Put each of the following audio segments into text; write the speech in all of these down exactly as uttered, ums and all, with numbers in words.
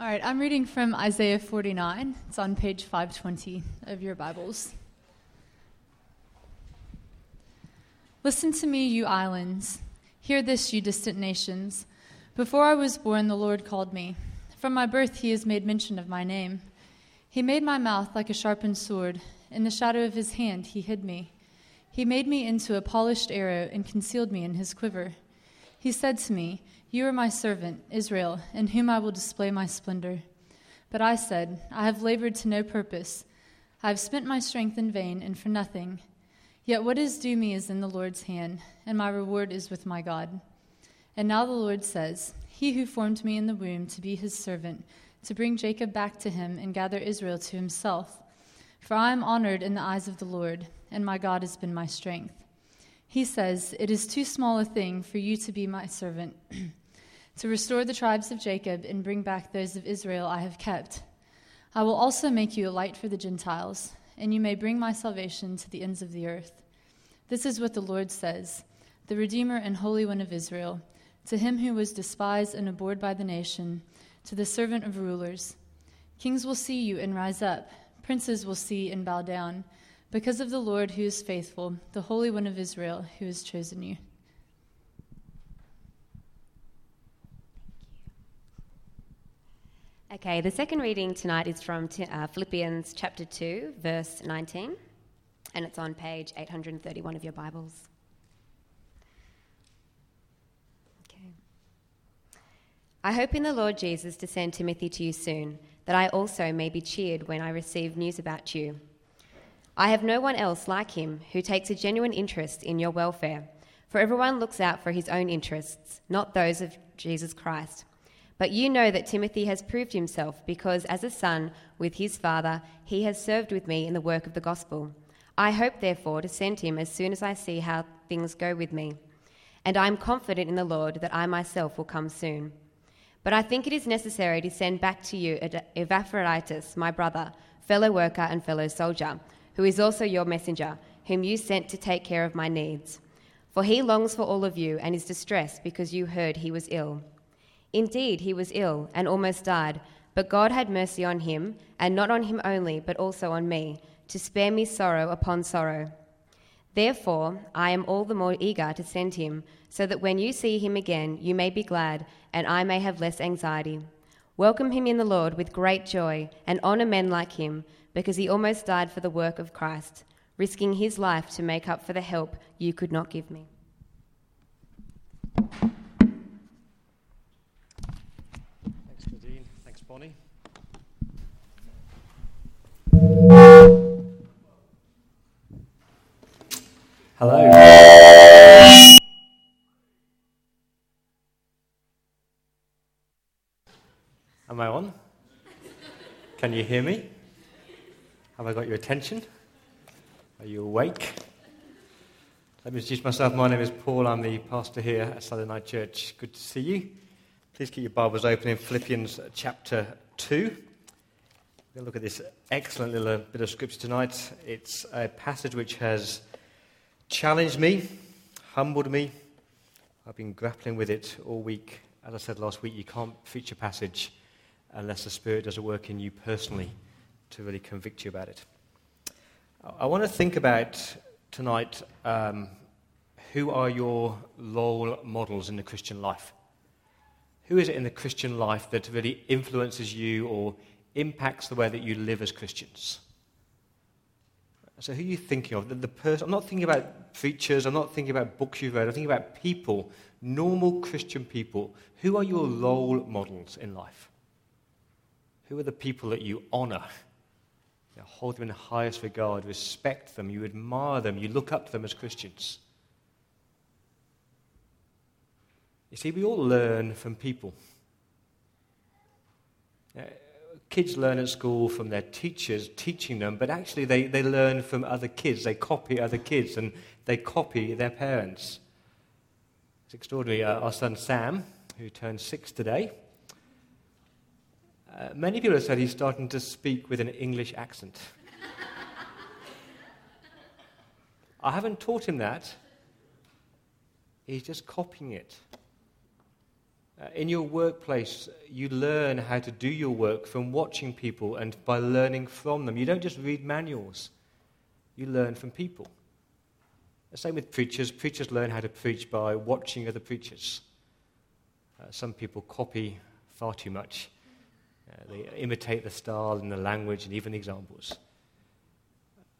All right, I'm reading from Isaiah forty-nine. It's on page five twenty of your Bibles. Listen to me, you islands. Hear this, you distant nations. Before I was born, the Lord called me. From my birth, he has made mention of my name. He made my mouth like a sharpened sword. In the shadow of his hand, he hid me. He made me into a polished arrow and concealed me in his quiver. He said to me, you are my servant, Israel, in whom I will display my splendor. But I said, I have labored to no purpose. I have spent my strength in vain and for nothing. Yet what is due me is in the Lord's hand, and my reward is with my God. And now the Lord says, he who formed me in the womb to be his servant, to bring Jacob back to him and gather Israel to himself. For I am honored in the eyes of the Lord, and my God has been my strength. He says, it is too small a thing for you to be my servant, to restore the tribes of Jacob and bring back those of Israel I have kept. I will also make you a light for the Gentiles, and you may bring my salvation to the ends of the earth. This is what the Lord says, the Redeemer and Holy One of Israel, to him who was despised and abhorred by the nation, to the servant of rulers. Kings will see you and rise up, princes will see and bow down, because of the Lord who is faithful, the Holy One of Israel who has chosen you. Okay, the second reading tonight is from uh, Philippians chapter two, verse nineteen, and it's on page eight thirty-one of your Bibles. Okay. I hope in the Lord Jesus to send Timothy to you soon, that I also may be cheered when I receive news about you. I have no one else like him who takes a genuine interest in your welfare, for everyone looks out for his own interests, not those of Jesus Christ. But you know that Timothy has proved himself because as a son with his father, he has served with me in the work of the gospel. I hope, therefore, to send him as soon as I see how things go with me. And I am confident in the Lord that I myself will come soon. But I think it is necessary to send back to you Epaphroditus, my brother, fellow worker and fellow soldier, who is also your messenger, whom you sent to take care of my needs. For he longs for all of you and is distressed because you heard he was ill. Indeed, he was ill and almost died, but God had mercy on him, and not on him only, but also on me, to spare me sorrow upon sorrow. Therefore, I am all the more eager to send him, so that when you see him again, you may be glad, and I may have less anxiety. Welcome him in the Lord with great joy, and honor men like him, because he almost died for the work of Christ, risking his life to make up for the help you could not give me. Bonnie. Hello. Am I on? Can you hear me? Have I got your attention? Are you awake? Let me introduce myself. My name is Paul. I'm the pastor here at Sunday Night Church. Good to see you. Please keep your Bibles open in Philippians chapter two. We're going to look at this excellent little bit of scripture tonight. It's a passage which has challenged me, humbled me. I've been grappling with it all week. As I said last week, you can't preach a passage unless the Spirit does a work in you personally to really convict you about it. I want to think about tonight, um, who are your role models in the Christian life? Who is it in the Christian life that really influences you or impacts the way that you live as Christians? So who are you thinking of? The, the person, I'm not thinking about preachers. I'm not thinking about books you've read. I'm thinking about people, normal Christian people. Who are your role models in life? Who are the people that you honor? You hold them in the highest regard, respect them, you admire them, you look up to them as Christians. You see, we all learn from people. Uh, kids learn at school from their teachers teaching them, but actually they, they learn from other kids. They copy other kids and they copy their parents. It's extraordinary. Uh, our son Sam, who turned six today, uh, many people have said he's starting to speak with an English accent. I haven't taught him that. He's just copying it. In your workplace, you learn how to do your work from watching people and by learning from them. You don't just read manuals. You learn from people. The same with preachers. Preachers learn how to preach by watching other preachers. Uh, some people copy far too much. Uh, they imitate the style and the language and even the examples.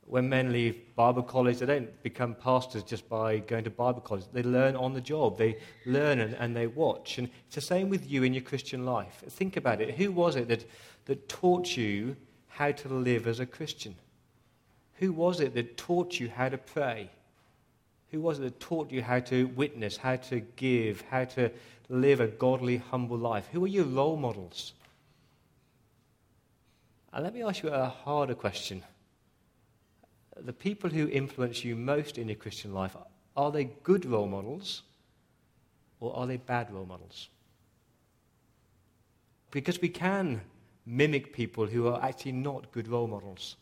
When men leave Bible college, they don't become pastors just by going to Bible college. They learn on the job. They learn and, and they watch. And it's the same with you in your Christian life. Think about it. Who was it that, that taught you how to live as a Christian? Who was it that taught you how to pray? Who was it that taught you how to witness, how to give, how to live a godly, humble life? Who are your role models? And let me ask you a harder question. The people who influence you most in your Christian life, are they good role models or are they bad role models? Because we can mimic people who are actually not good role models.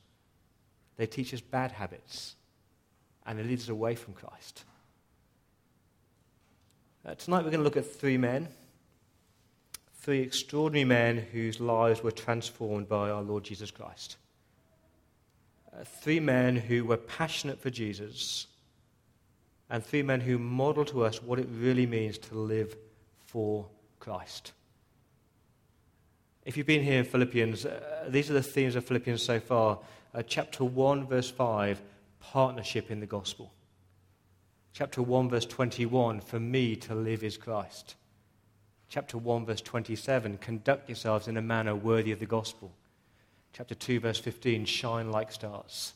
They teach us bad habits and it leads us away from Christ. Uh, tonight we're going to look at three men, three extraordinary men whose lives were transformed by our Lord Jesus Christ. Uh, three men who were passionate for Jesus, and three men who model to us what it really means to live for Christ. If you've been here in Philippians, uh, these are the themes of Philippians so far. Uh, chapter one, verse five, partnership in the gospel. Chapter one, verse twenty-one, for me to live is Christ. Chapter one, verse twenty-seven, conduct yourselves in a manner worthy of the gospel. Chapter two, verse fifteen, shine like stars.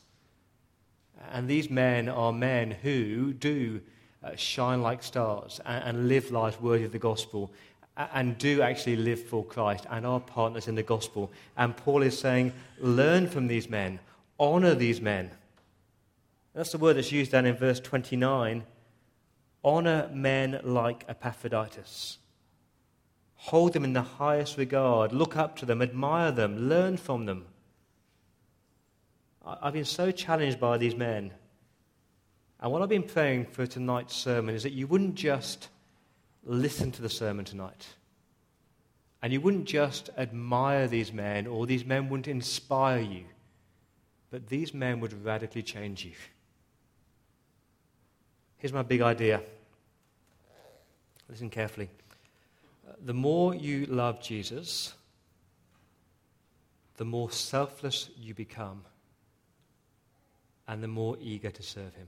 And these men are men who do uh, shine like stars and, and live lives worthy of the gospel and, and do actually live for Christ and are partners in the gospel. And Paul is saying, learn from these men, honor these men. That's the word that's used down in verse twenty-nine. Honor men like Epaphroditus. Hold them in the highest regard. Look up to them. Admire them. Learn from them. I've been so challenged by these men. And what I've been praying for tonight's sermon is that you wouldn't just listen to the sermon tonight. And you wouldn't just admire these men, or these men wouldn't inspire you. But these men would radically change you. Here's my big idea. Listen carefully. The more you love Jesus, the more selfless you become, and the more eager to serve him.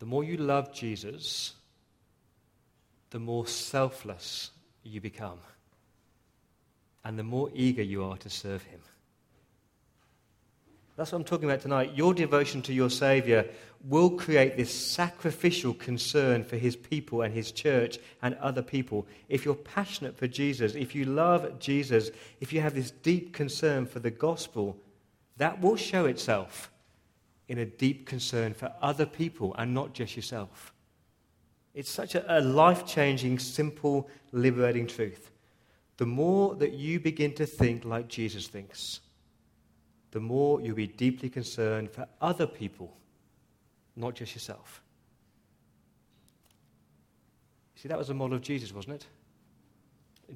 The more you love Jesus, the more selfless you become, and the more eager you are to serve him. That's what I'm talking about tonight. Your devotion to your Saviour will create this sacrificial concern for his people and his church and other people. If you're passionate for Jesus, if you love Jesus, if you have this deep concern for the gospel, that will show itself in a deep concern for other people and not just yourself. It's such a life-changing, simple, liberating truth. The more that you begin to think like Jesus thinks, the more you'll be deeply concerned for other people, not just yourself. See, that was the model of Jesus, wasn't it?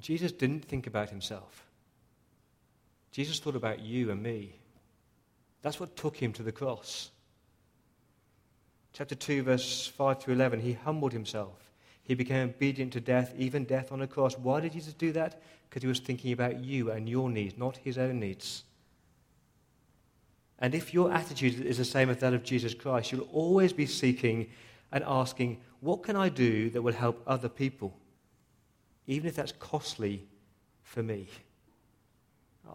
Jesus didn't think about himself. Jesus thought about you and me. That's what took him to the cross. Chapter two, verse five through eleven, he humbled himself. He became obedient to death, even death on a cross. Why did Jesus do that? Because he was thinking about you and your needs, not his own needs. And if your attitude is the same as that of Jesus Christ, you'll always be seeking and asking, what can I do that will help other people, even if that's costly for me?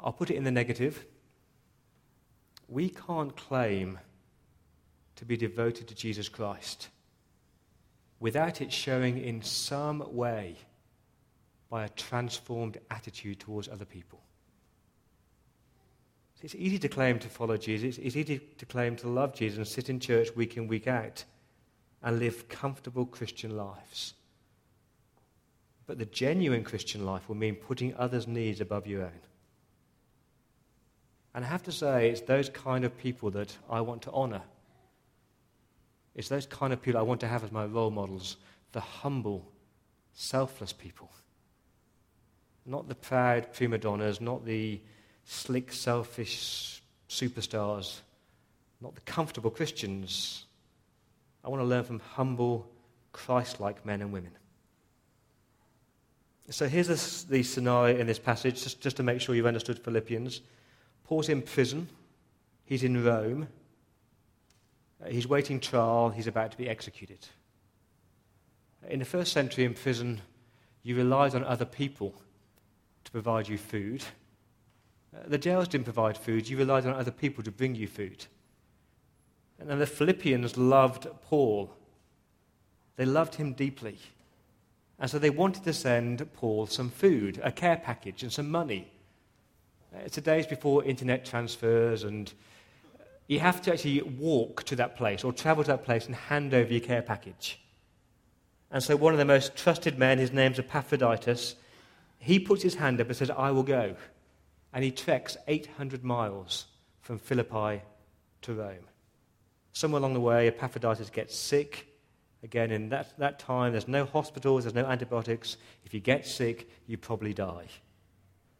I'll put it in the negative. We can't claim to be devoted to Jesus Christ without it showing in some way by a transformed attitude towards other people. It's easy to claim to follow Jesus. It's easy to claim to love Jesus and sit in church week in, week out and live comfortable Christian lives. But the genuine Christian life will mean putting others' needs above your own. And I have to say, it's those kind of people that I want to honour. It's those kind of people I want to have as my role models, the humble selfless people. Not the proud prima donnas, not the slick, selfish superstars, not the comfortable Christians. I want to learn from humble, Christ-like men and women. So here's the scenario in this passage, just, just to make sure you've understood Philippians. Paul's in prison. He's in Rome. He's waiting trial. He's about to be executed. In the first century in prison, you relied on other people to provide you food. The jails didn't provide food. You relied on other people to bring you food. And then the Philippians loved Paul. They loved him deeply. And so they wanted to send Paul some food, a care package, and some money. It's the days before internet transfers, and you have to actually walk to that place or travel to that place and hand over your care package. And so one of the most trusted men, his name's Epaphroditus, he puts his hand up and says, I will go. And he treks eight hundred miles from Philippi to Rome. Somewhere along the way, Epaphroditus gets sick. Again, in that, that time, there's no hospitals, there's no antibiotics. If you get sick, you probably die.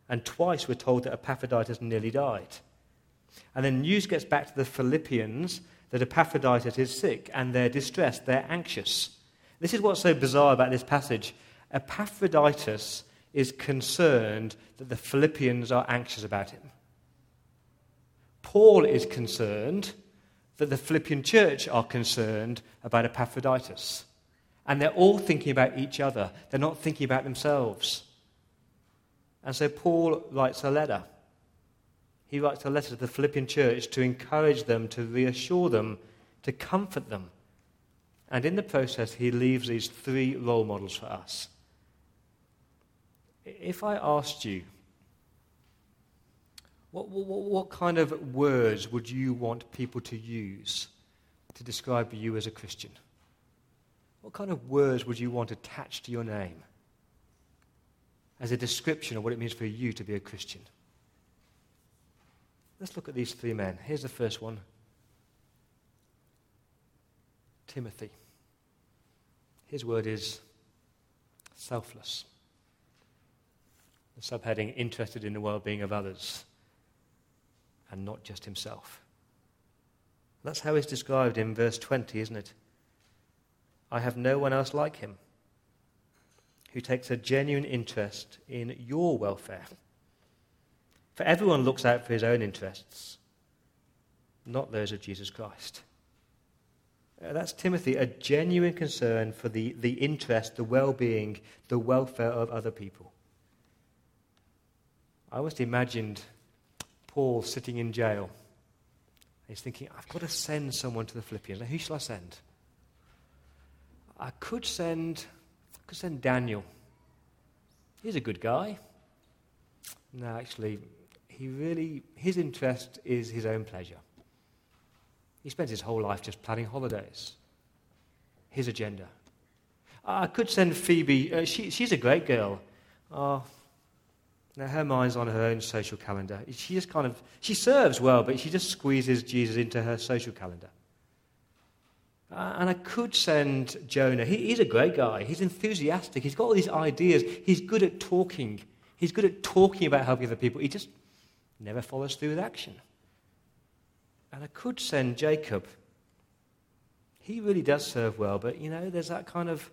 And twice we're told that Epaphroditus nearly died. And then news gets back to the Philippians that Epaphroditus is sick, and they're distressed, they're anxious. This is what's so bizarre about this passage. Epaphroditus is concerned that the Philippians are anxious about him. Paul is concerned that the Philippian church are concerned about Epaphroditus. And they're all thinking about each other. They're not thinking about themselves. And so Paul writes a letter. He writes a letter to the Philippian church to encourage them, to reassure them, to comfort them. And in the process, he leaves these three role models for us. If I asked you, What, what, what kind of words would you want people to use to describe you as a Christian? What kind of words would you want attached to your name as a description of what it means for you to be a Christian? Let's look at these three men. Here's the first one. Timothy. His word is selfless. The subheading, interested in the well-being of others. And not just himself. That's how he's described in verse twenty, isn't it? I have no one else like him who takes a genuine interest in your welfare. For everyone looks out for his own interests, not those of Jesus Christ. That's Timothy, a genuine concern for the, the interest, the well-being, the welfare of other people. I almost imagined Paul sitting in jail. He's thinking, I've got to send someone to the Philippians. Now, who shall I send? I could send, I could send Daniel. He's a good guy. No, actually, he really, his interest is his own pleasure. He spends his whole life just planning holidays. His agenda. I could send Phoebe. Uh, she, she's a great girl. Oh, now, her mind's on her own social calendar. She just kind of, she serves well, but she just squeezes Jesus into her social calendar. Uh, and I could send Jonah. He, he's a great guy. He's enthusiastic. He's got all these ideas. He's good at talking. He's good at talking about helping other people. He just never follows through with action. And I could send Jacob. He really does serve well, but, you know, there's that kind of,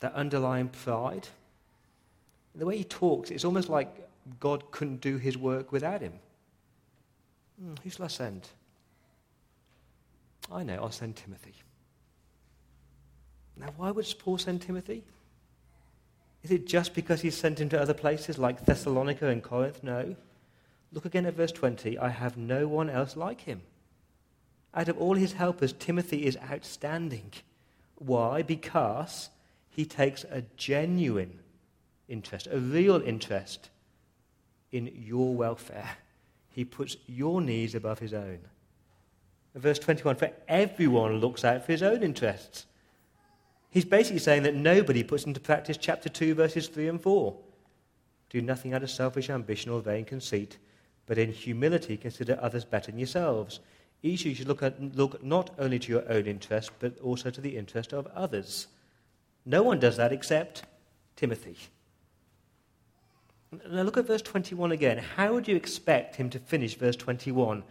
that underlying pride. The way he talks, it's almost like God couldn't do his work without him. Mm, who shall I send? I know, I'll send Timothy. Now, why would Paul send Timothy? Is it just because he sent him to other places like Thessalonica and Corinth? No. Look again at verse twenty. I have no one else like him. Out of all his helpers, Timothy is outstanding. Why? Because he takes a genuine interest, a real interest in your welfare. He puts your needs above his own. Verse twenty-one, for everyone looks out for his own interests. He's basically saying that nobody puts into practice chapter two, verses three and four. Do nothing out of selfish ambition or vain conceit, but in humility consider others better than yourselves. Each of you should look, at, look not only to your own interest, but also to the interest of others. No one does that except Timothy. Now look at verse twenty-one again. How would you expect him to finish verse twenty-one?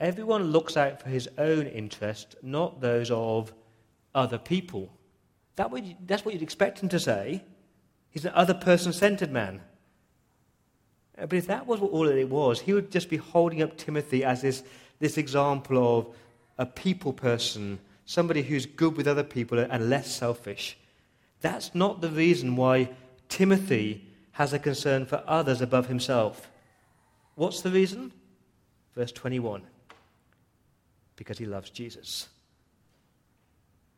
Everyone looks out for his own interest, not those of other people. That would, that's what you'd expect him to say. He's an other person-centered man. But if that was all that it was, he would just be holding up Timothy as this, this example of a people person, somebody who's good with other people and less selfish. That's not the reason why Timothy has a concern for others above himself. What's the reason? Verse twenty-one. Because he loves Jesus.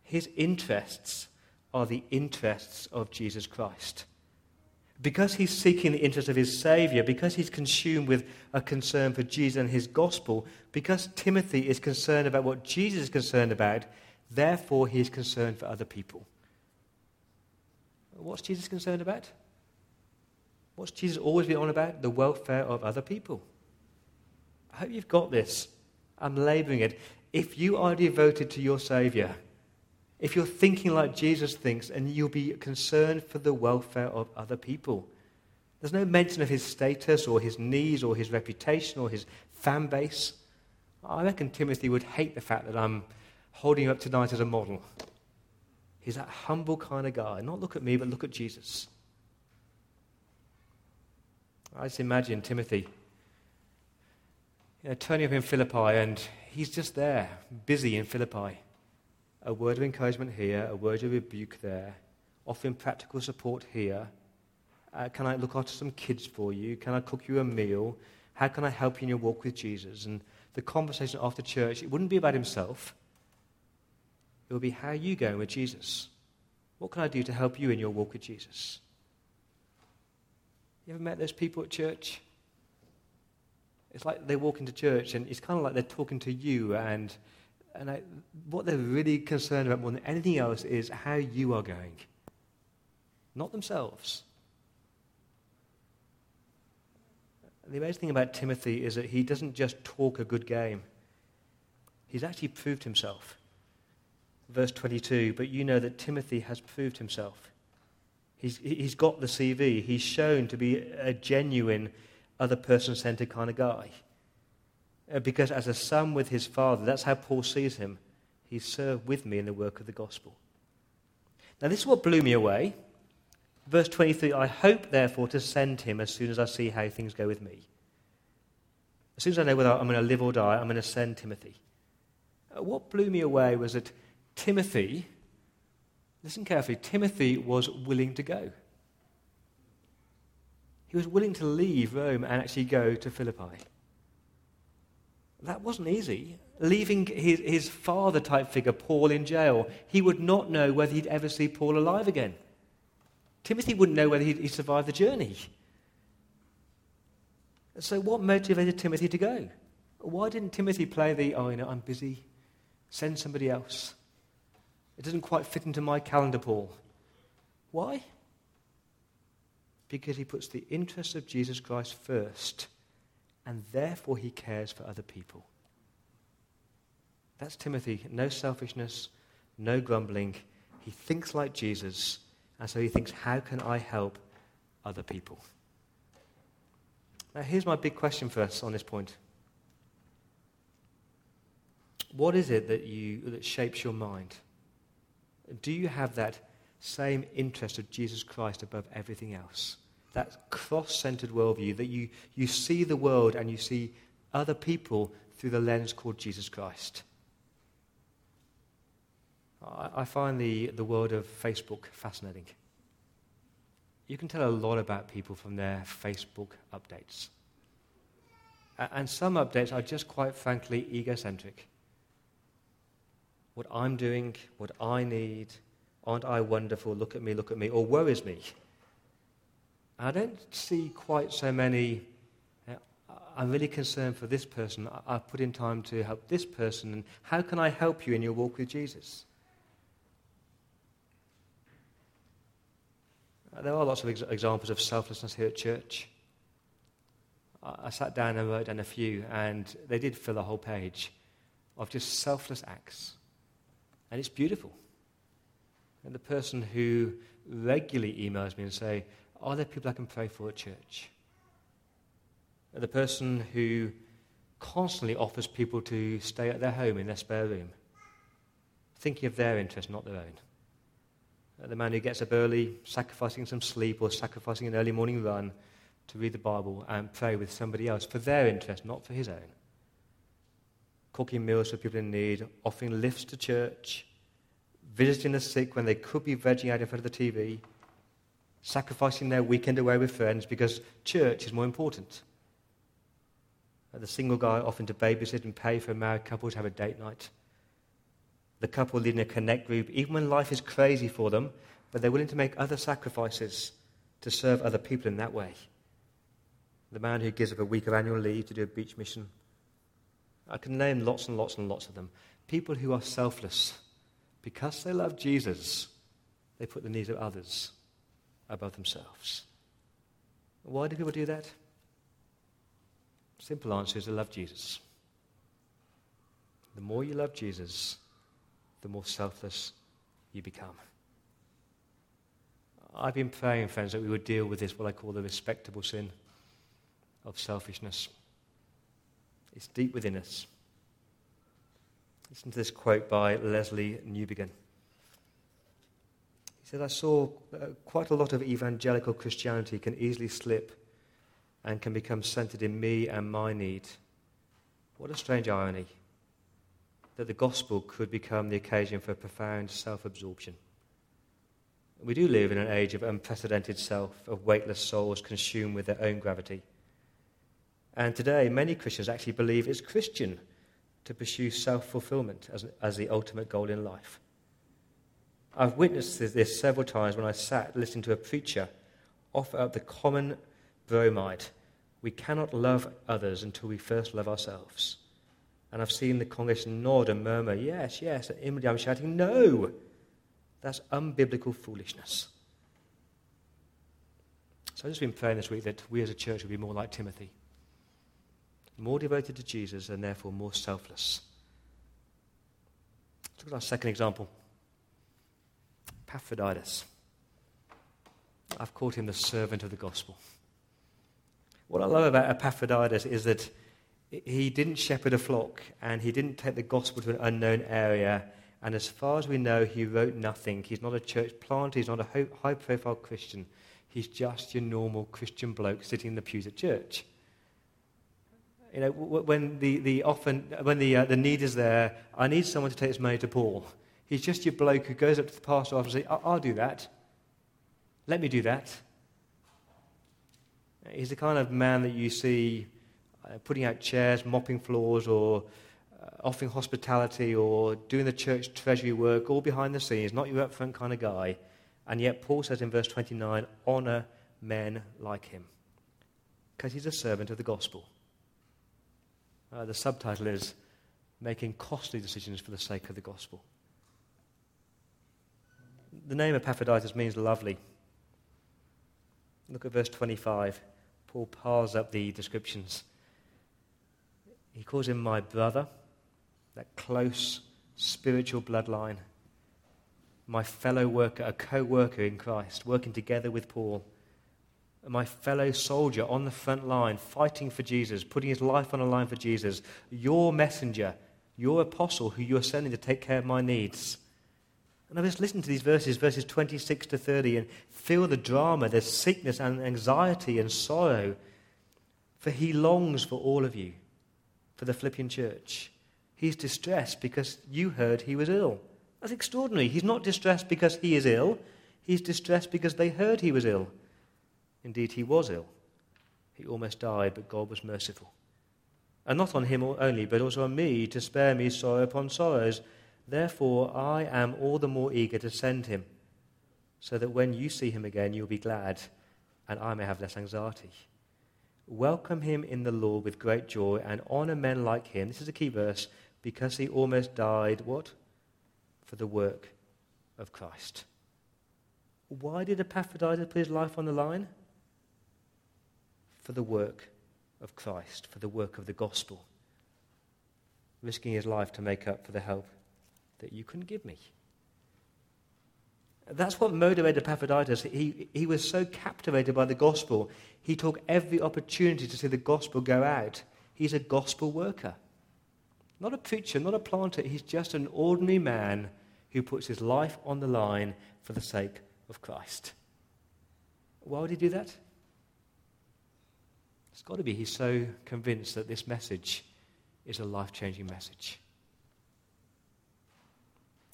His interests are the interests of Jesus Christ. Because he's seeking the interest of his Saviour, because he's consumed with a concern for Jesus and his gospel, because Timothy is concerned about what Jesus is concerned about, therefore he is concerned for other people. What's Jesus concerned about? What's Jesus always been on about? The welfare of other people. I hope you've got this. I'm labouring it. If you are devoted to your Saviour, if you're thinking like Jesus thinks, and you'll be concerned for the welfare of other people. There's no mention of his status or his needs or his reputation or his fan base. I reckon Timothy would hate the fact that I'm holding him up tonight as a model. He's that humble kind of guy. Not look at me, but look at Jesus. I just imagine Timothy, you know, turning up in Philippi, and he's just there, busy in Philippi. A word of encouragement here, a word of rebuke there, offering practical support here. Uh, can I look after some kids for you? Can I cook you a meal? How can I help you in your walk with Jesus? And the conversation after church, it wouldn't be about himself. It would be, how are you going with Jesus? What can I do to help you in your walk with Jesus? You ever met those people at church? It's like they walk into church and it's kind of like they're talking to you, and And I, what they're really concerned about more than anything else is how you are going. Not themselves. The amazing thing about Timothy is that he doesn't just talk a good game. He's actually proved himself. Verse twenty-two, but you know that Timothy has proved himself. He's, he's got the C V. He's shown to be a genuine, other person-centered kind of guy. Because as a son with his father, that's how Paul sees him. He served with me in the work of the gospel. Now this is what blew me away. Verse twenty-three, I hope therefore to send him as soon as I see how things go with me. As soon as I know whether I'm going to live or die, I'm going to send Timothy. What blew me away was that Timothy, listen carefully, Timothy was willing to go. He was willing to leave Rome and actually go to Philippi. That wasn't easy. Leaving his, his father-type figure, Paul, in jail, he would not know whether he'd ever see Paul alive again. Timothy wouldn't know whether he'd, he'd survive the journey. So what motivated Timothy to go? Why didn't Timothy play the, oh, you know, I'm busy, send somebody else? It doesn't quite fit into my calendar, Paul. Why? Because he puts the interests of Jesus Christ first. And therefore he cares for other people. That's Timothy. No selfishness, no grumbling. He thinks like Jesus, and so he thinks, how can I help other people? Now here's my big question for us on this point. What is it that you that shapes your mind? Do you have that same interest of Jesus Christ above everything else? That cross-centered worldview, that you, you see the world and you see other people through the lens called Jesus Christ. I, I find the, the world of Facebook fascinating. You can tell a lot about people from their Facebook updates. And some updates are just quite frankly egocentric. What I'm doing, what I need, aren't I wonderful, look at me, look at me, or woe is me. I don't see quite so many, you know, I'm really concerned for this person. I, I put in time to help this person. And how can I help you in your walk with Jesus? There are lots of ex- examples of selflessness here at church. I, I sat down and wrote down a few, and they did fill a whole page of just selfless acts. And it's beautiful. the person who regularly emails me and say, are there people I can pray for at church? And the person who constantly offers people to stay at their home in their spare room, thinking of their interest, not their own. And the man who gets up early, sacrificing some sleep or sacrificing an early morning run to read the Bible and pray with somebody else for their interest, not for his own. Cooking meals for people in need, offering lifts to church, visiting the sick when they could be vegging out in front of the T V, sacrificing their weekend away with friends because church is more important. The single guy offering to babysit and pay for married couples to have a date night. The couple leading a connect group, even when life is crazy for them, but they're willing to make other sacrifices to serve other people in that way. The man who gives up a week of annual leave to do a beach mission. I can name lots and lots and lots of them. People who are selfless. Because they love Jesus, they put the needs of others above themselves. Why do people do that? Simple answer is they love Jesus. The more you love Jesus, the more selfless you become. I've been praying, friends, that we would deal with this, what I call the respectable sin of selfishness. It's deep within us. Listen to this quote by Leslie Newbigin. He said, I saw uh, quite a lot of evangelical Christianity can easily slip and can become centered in me and my need. What a strange irony that the gospel could become the occasion for profound self-absorption. We do live in an age of unprecedented self, of weightless souls consumed with their own gravity. And today, many Christians actually believe it's Christian to pursue self-fulfillment as, as the ultimate goal in life. I've witnessed this several times when I sat listening to a preacher offer up the common bromide. We cannot love others until we first love ourselves. And I've seen the congregation nod and murmur, yes, yes, and inwardly I'm shouting, no! That's unbiblical foolishness. So I've just been praying this week that we as a church would be more like Timothy. More devoted to Jesus and therefore more selfless. Let's look at our second example. Epaphroditus. I've called him the servant of the gospel. What I love about Epaphroditus is that he didn't shepherd a flock and he didn't take the gospel to an unknown area, and as far as we know, he wrote nothing. He's not a church planter, he's not a high-profile Christian. He's just your normal Christian bloke sitting in the pews at church. You know, when the, the often when the uh, the need is there, I need someone to take this money to Paul. He's just your bloke who goes up to the pastor office and says, I'll do that. Let me do that. He's the kind of man that you see uh, putting out chairs, mopping floors, or uh, offering hospitality, or doing the church treasury work, all behind the scenes, not your up-front kind of guy. And yet Paul says in verse twenty-nine, honour men like him. Because he's a servant of the gospel. Uh, the subtitle is Making Costly Decisions for the Sake of the Gospel. The name Epaphroditus means lovely. Look at verse twenty-five. Paul piles up the descriptions. He calls him my brother, that close spiritual bloodline, my fellow worker, a co-worker in Christ, working together with Paul. My fellow soldier on the front line, fighting for Jesus, putting his life on the line for Jesus, your messenger, your apostle who you are sending to take care of my needs. And I've just listened to these verses, verses twenty-six to thirty, and feel the drama. There's sickness and anxiety and sorrow. For he longs for all of you, for the Philippian church. He's distressed because you heard he was ill. That's extraordinary. He's not distressed because he is ill. He's distressed because they heard he was ill. Indeed, he was ill. He almost died, but God was merciful. And not on him only, but also on me, to spare me sorrow upon sorrows. Therefore, I am all the more eager to send him, so that when you see him again, you'll be glad, and I may have less anxiety. Welcome him in the Lord with great joy, and honour men like him. This is a key verse, because he almost died, what? For the work of Christ. Why did Epaphroditus put his life on the line? For the work of Christ, for the work of the gospel, risking his life to make up for the help that you couldn't give me. That's what motivated Epaphroditus. He, he was so captivated by the gospel, he took every opportunity to see the gospel go out. He's a gospel worker. Not a preacher, not a planter. He's just an ordinary man who puts his life on the line for the sake of Christ. Why would he do that? It's got to be he's so convinced that this message is a life-changing message.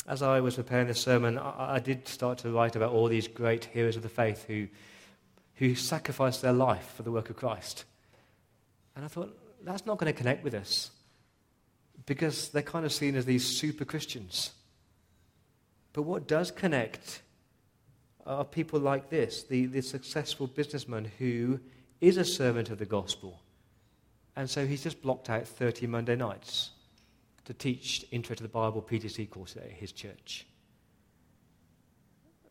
As I was preparing this sermon, I, I did start to write about all these great heroes of the faith who who sacrificed their life for the work of Christ. And I thought, that's not going to connect with us, because they're kind of seen as these super Christians. But what does connect are people like this, the, the successful businessman who is a servant of the gospel. And so he's just blocked out thirty Monday nights to teach Intro to the Bible P T C course at his church.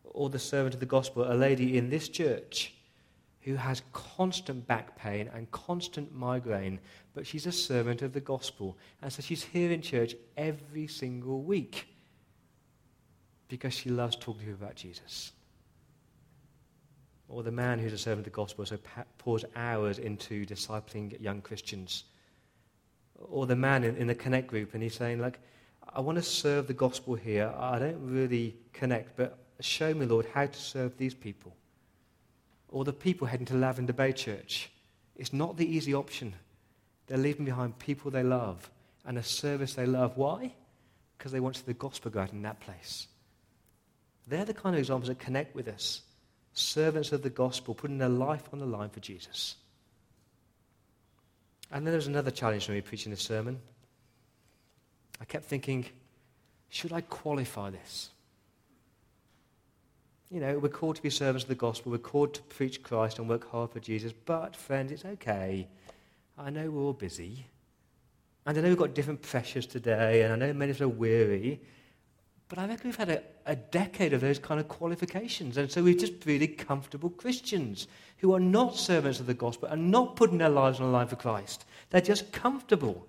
Or the servant of the gospel, a lady in this church who has constant back pain and constant migraine, but she's a servant of the gospel. And so she's here in church every single week because she loves talking to people about Jesus. Or the man who's a servant of the gospel, so pours hours into discipling young Christians. Or the man in, in the Connect group, and he's saying, like, I want to serve the gospel here. I don't really connect, but show me, Lord, how to serve these people. Or the people heading to Lavender Bay Church. It's not the easy option. They're leaving behind people they love and a service they love. Why? Because they want to see the gospel go out in that place. They're the kind of examples that connect with us. Servants of the gospel, putting their life on the line for Jesus. And then there was another challenge for me preaching this sermon. I kept thinking, should I qualify this? You know, we're called to be servants of the gospel. We're called to preach Christ and work hard for Jesus. But, friends, it's okay. I know we're all busy. And I know we've got different pressures today. And I know many of us are weary. But I reckon we've had a, a decade of those kind of qualifications. And so we're just really comfortable Christians who are not servants of the gospel and not putting their lives on the line for Christ. They're just comfortable.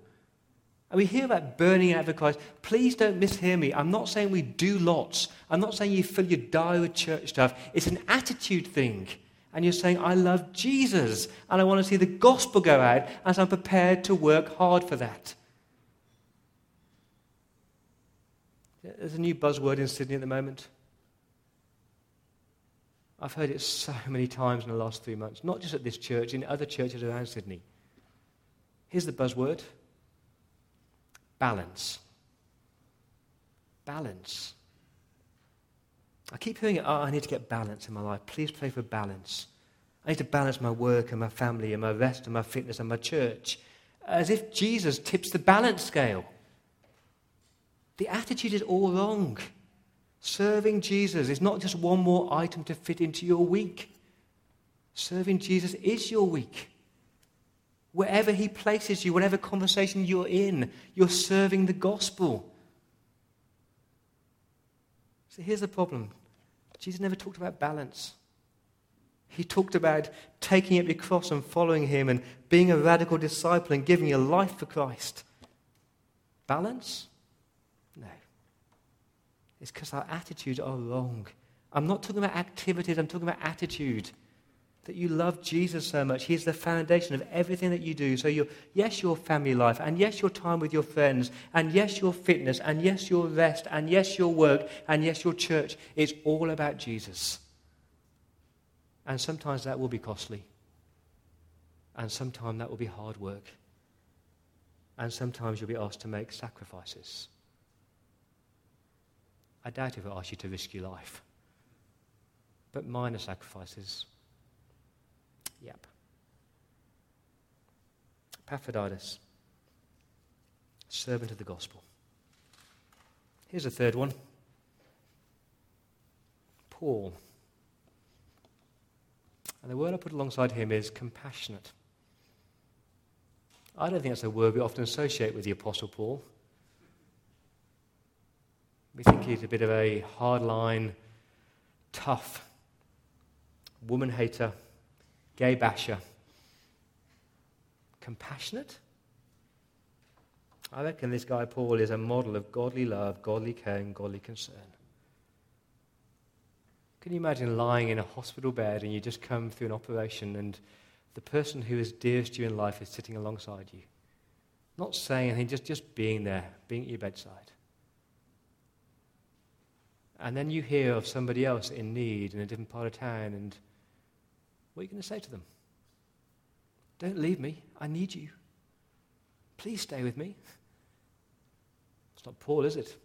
And we hear about burning out for Christ. Please don't mishear me. I'm not saying we do lots. I'm not saying you fill your diary with church stuff. It's an attitude thing. And you're saying, I love Jesus and I want to see the gospel go out, and so I'm prepared to work hard for that. There's a new buzzword in Sydney at the moment. I've heard it so many times in the last three months, not just at this church, in other churches around Sydney. Here's the buzzword. Balance. Balance. I keep hearing it, oh, I need to get balance in my life. Please pray for balance. I need to balance my work and my family and my rest and my fitness and my church. As if Jesus tips the balance scale. The attitude is all wrong. Serving Jesus is not just one more item to fit into your week. Serving Jesus is your week. Wherever he places you, whatever conversation you're in, you're serving the gospel. So here's the problem. Jesus never talked about balance. He talked about taking up your cross and following him and being a radical disciple and giving your life for Christ. Balance? No. It's because our attitudes are wrong. I'm not talking about activities, I'm talking about attitude. That you love Jesus so much. He's the foundation of everything that you do. So your yes, your family life, and yes, your time with your friends, and yes, your fitness, and yes, your rest, and yes, your work, and yes, your church. It's all about Jesus. And sometimes that will be costly. And sometimes that will be hard work. And sometimes you'll be asked to make sacrifices. I doubt if it asks you to risk your life. But minor sacrifices. Yep. Epaphroditus, servant of the gospel. Here's a third one. Paul. And the word I put alongside him is compassionate. I don't think that's a word we often associate with the Apostle Paul. We think he's a bit of a hardline, tough, woman-hater, gay basher. Compassionate? I reckon this guy Paul is a model of godly love, godly care, and godly concern. Can you imagine lying in a hospital bed and you just come through an operation and the person who is dearest to you in life is sitting alongside you? Not saying anything, just, just being there, being at your bedside. And then you hear of somebody else in need in a different part of town, and what are you going to say to them? Don't leave me. I need you. Please stay with me. It's not Paul, is it?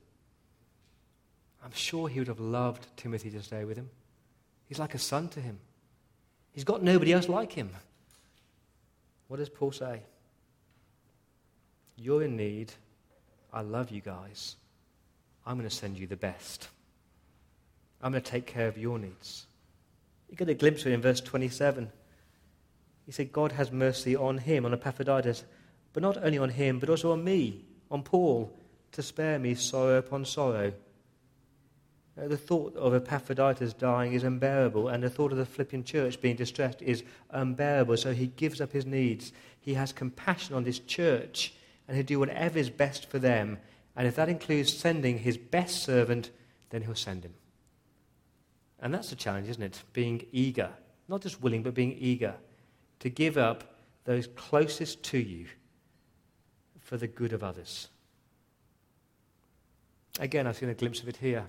I'm sure he would have loved Timothy to stay with him. He's like a son to him. He's got nobody else like him. What does Paul say? You're in need. I love you guys. I'm going to send you the best. I'm going to take care of your needs. You get a glimpse of it in verse twenty-seven. He said, God has mercy on him, on Epaphroditus, but not only on him, but also on me, on Paul, to spare me sorrow upon sorrow. Uh, the thought of Epaphroditus dying is unbearable, and the thought of the Philippian church being distressed is unbearable, so he gives up his needs. He has compassion on this church, and he'll do whatever is best for them. And if that includes sending his best servant, then he'll send him. And that's the challenge, isn't it? Being eager, not just willing, but being eager to give up those closest to you for the good of others. Again, I've seen a glimpse of it here.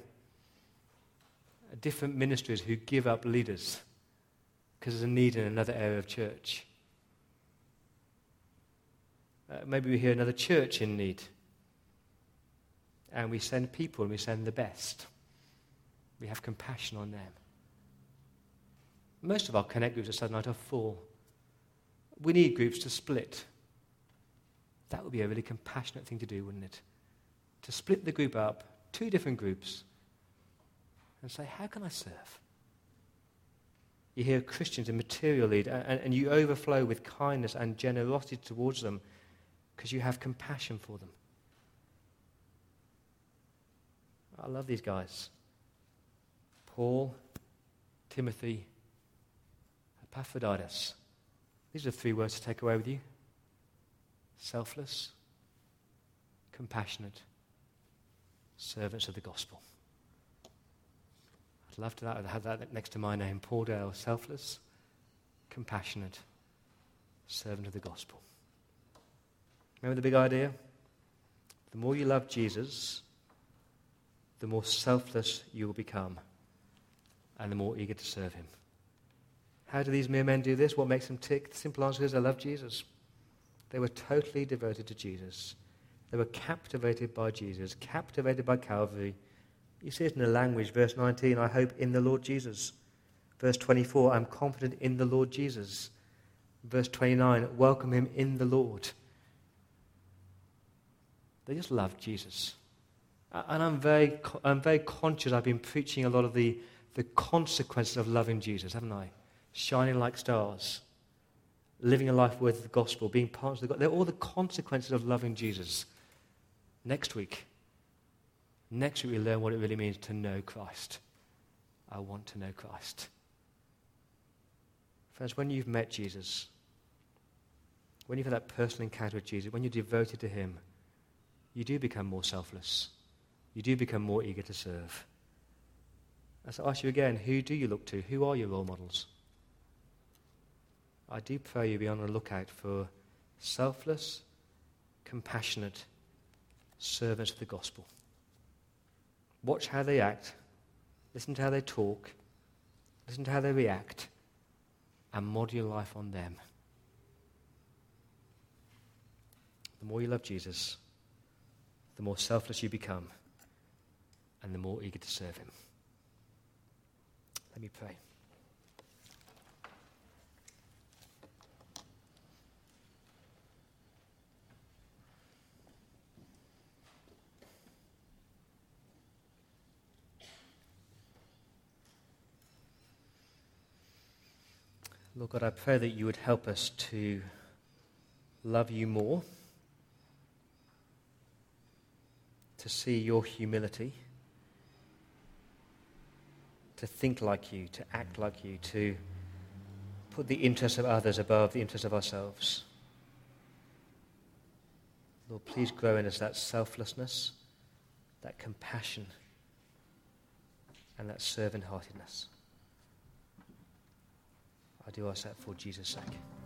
Different ministries who give up leaders because there's a need in another area of church. Uh, maybe we hear another church in need, and we send people and we send the best. We have compassion on them. Most of our connect groups at Sunday night are full. We need groups to split. That would be a really compassionate thing to do, wouldn't it? To split the group up, two different groups, and say, how can I serve? You hear Christians in material need, and, and you overflow with kindness and generosity towards them because you have compassion for them. I love these guys. Paul, Timothy, Epaphroditus. These are the three words to take away with you. Selfless, compassionate, servants of the gospel. I'd love to that, I'd have that next to my name. Paul Dale, selfless, compassionate, servant of the gospel. Remember the big idea? The more you love Jesus, the more selfless you will become, and the more eager to serve him. How do these mere men do this? What makes them tick? The simple answer is, they love Jesus. They were totally devoted to Jesus. They were captivated by Jesus, captivated by Calvary. You see it in the language. Verse nineteen, I hope in the Lord Jesus. Verse twenty-four, I'm confident in the Lord Jesus. Verse twenty-nine, welcome him in the Lord. They just loved Jesus. And I'm very, I'm very conscious I've been preaching a lot of the The consequences of loving Jesus, haven't I? Shining like stars, living a life worthy of the gospel, being part of the gospel. They're all the consequences of loving Jesus. Next week, next week we learn what it really means to know Christ. I want to know Christ. Friends, when you've met Jesus, when you've had that personal encounter with Jesus, when you're devoted to him, you do become more selfless. You do become more eager to serve. So I ask you again, who do you look to? Who are your role models? I do pray you be on the lookout for selfless, compassionate servants of the gospel. Watch how they act, listen to how they talk, listen to how they react, and model your life on them. The more you love Jesus, the more selfless you become, and the more eager to serve him. Let me pray. Lord God, I pray that you would help us to love you more, to see your humility, to think like you, to act like you, to put the interests of others above the interests of ourselves. Lord, please grow in us that selflessness, that compassion, and that servant-heartedness. I do ask that for Jesus' sake.